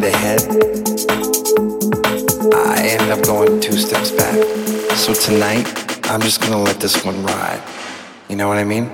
get ahead, I end up going 2 steps back. So tonight, I'm just gonna let this one ride. You know what I mean?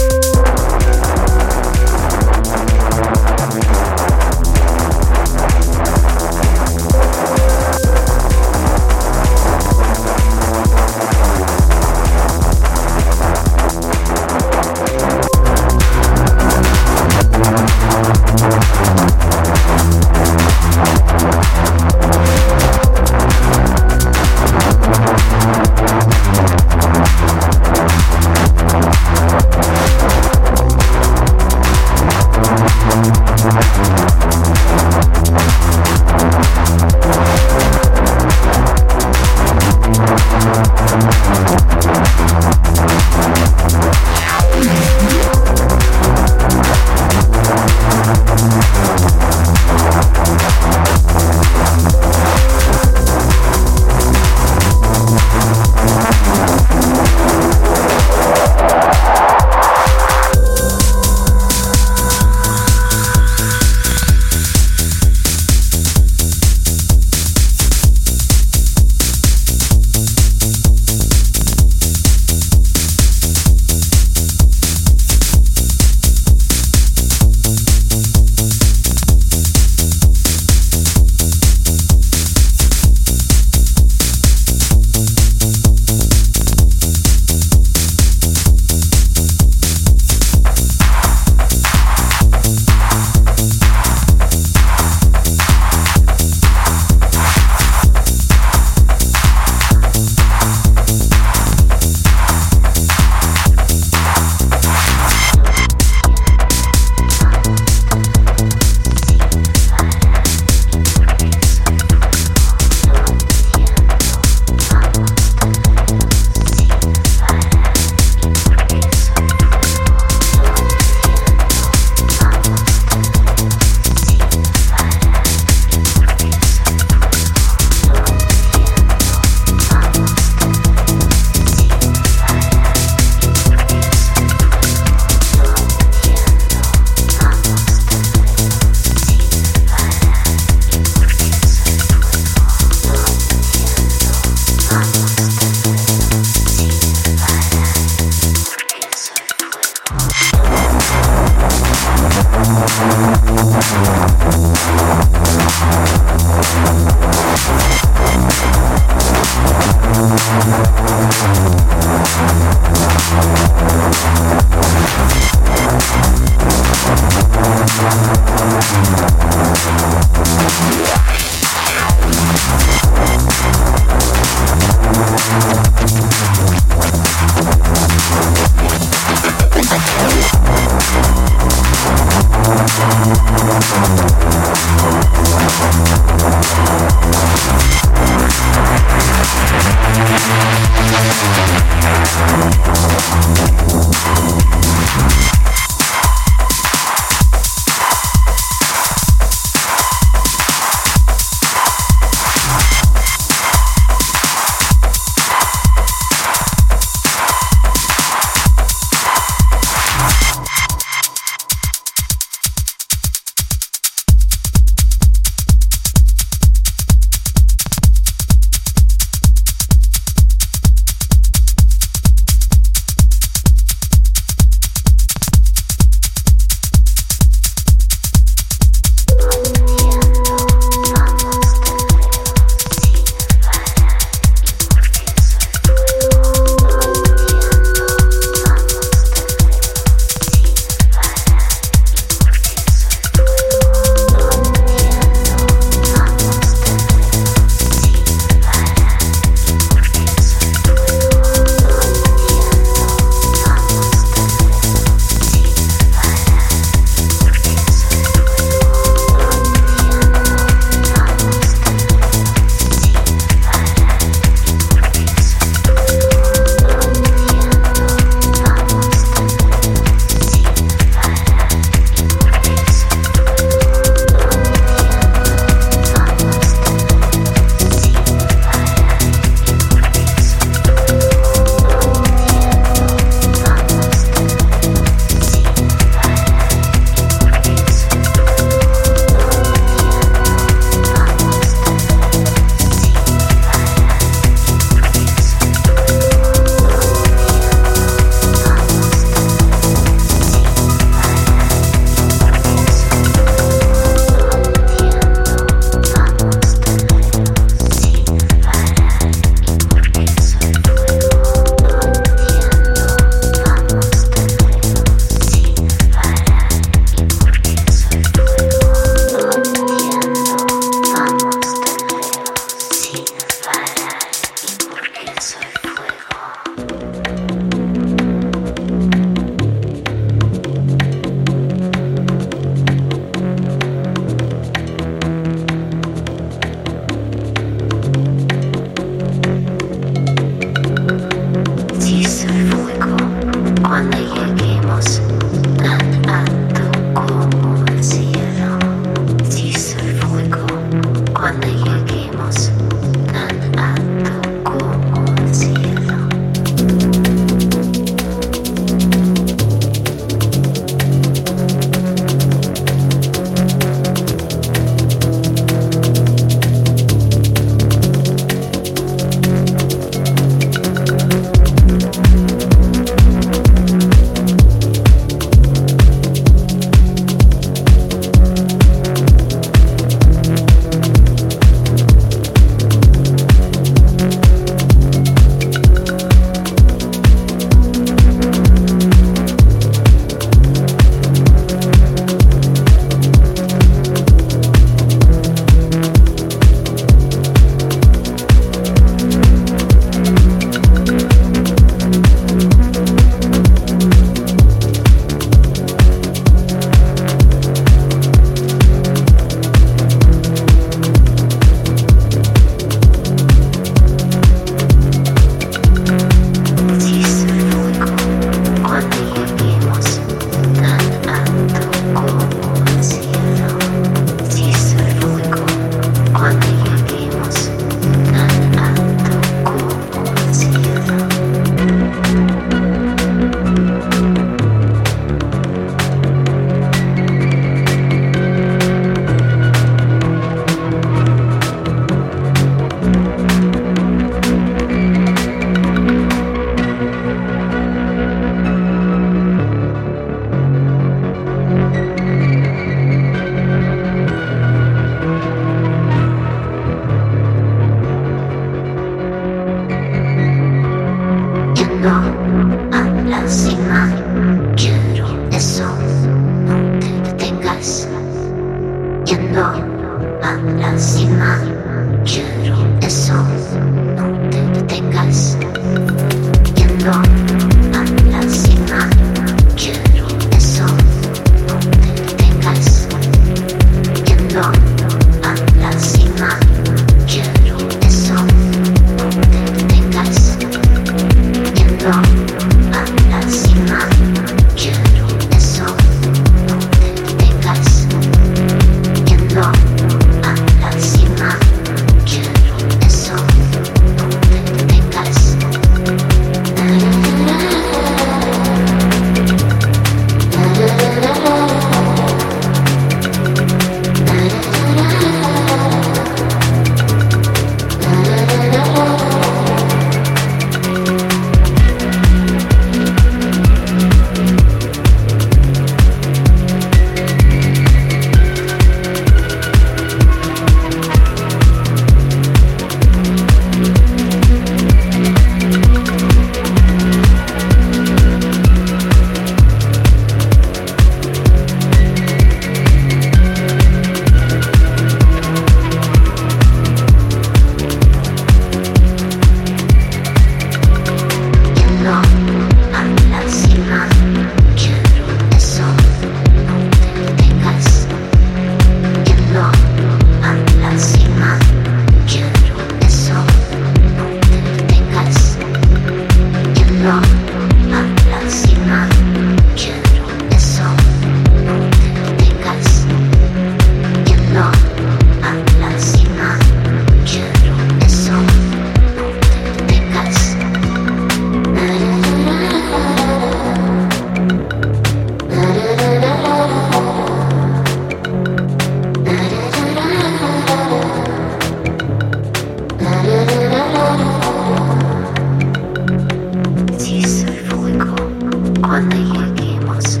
Cuando lleguemos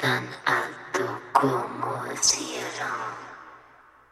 tan alto como el cielo.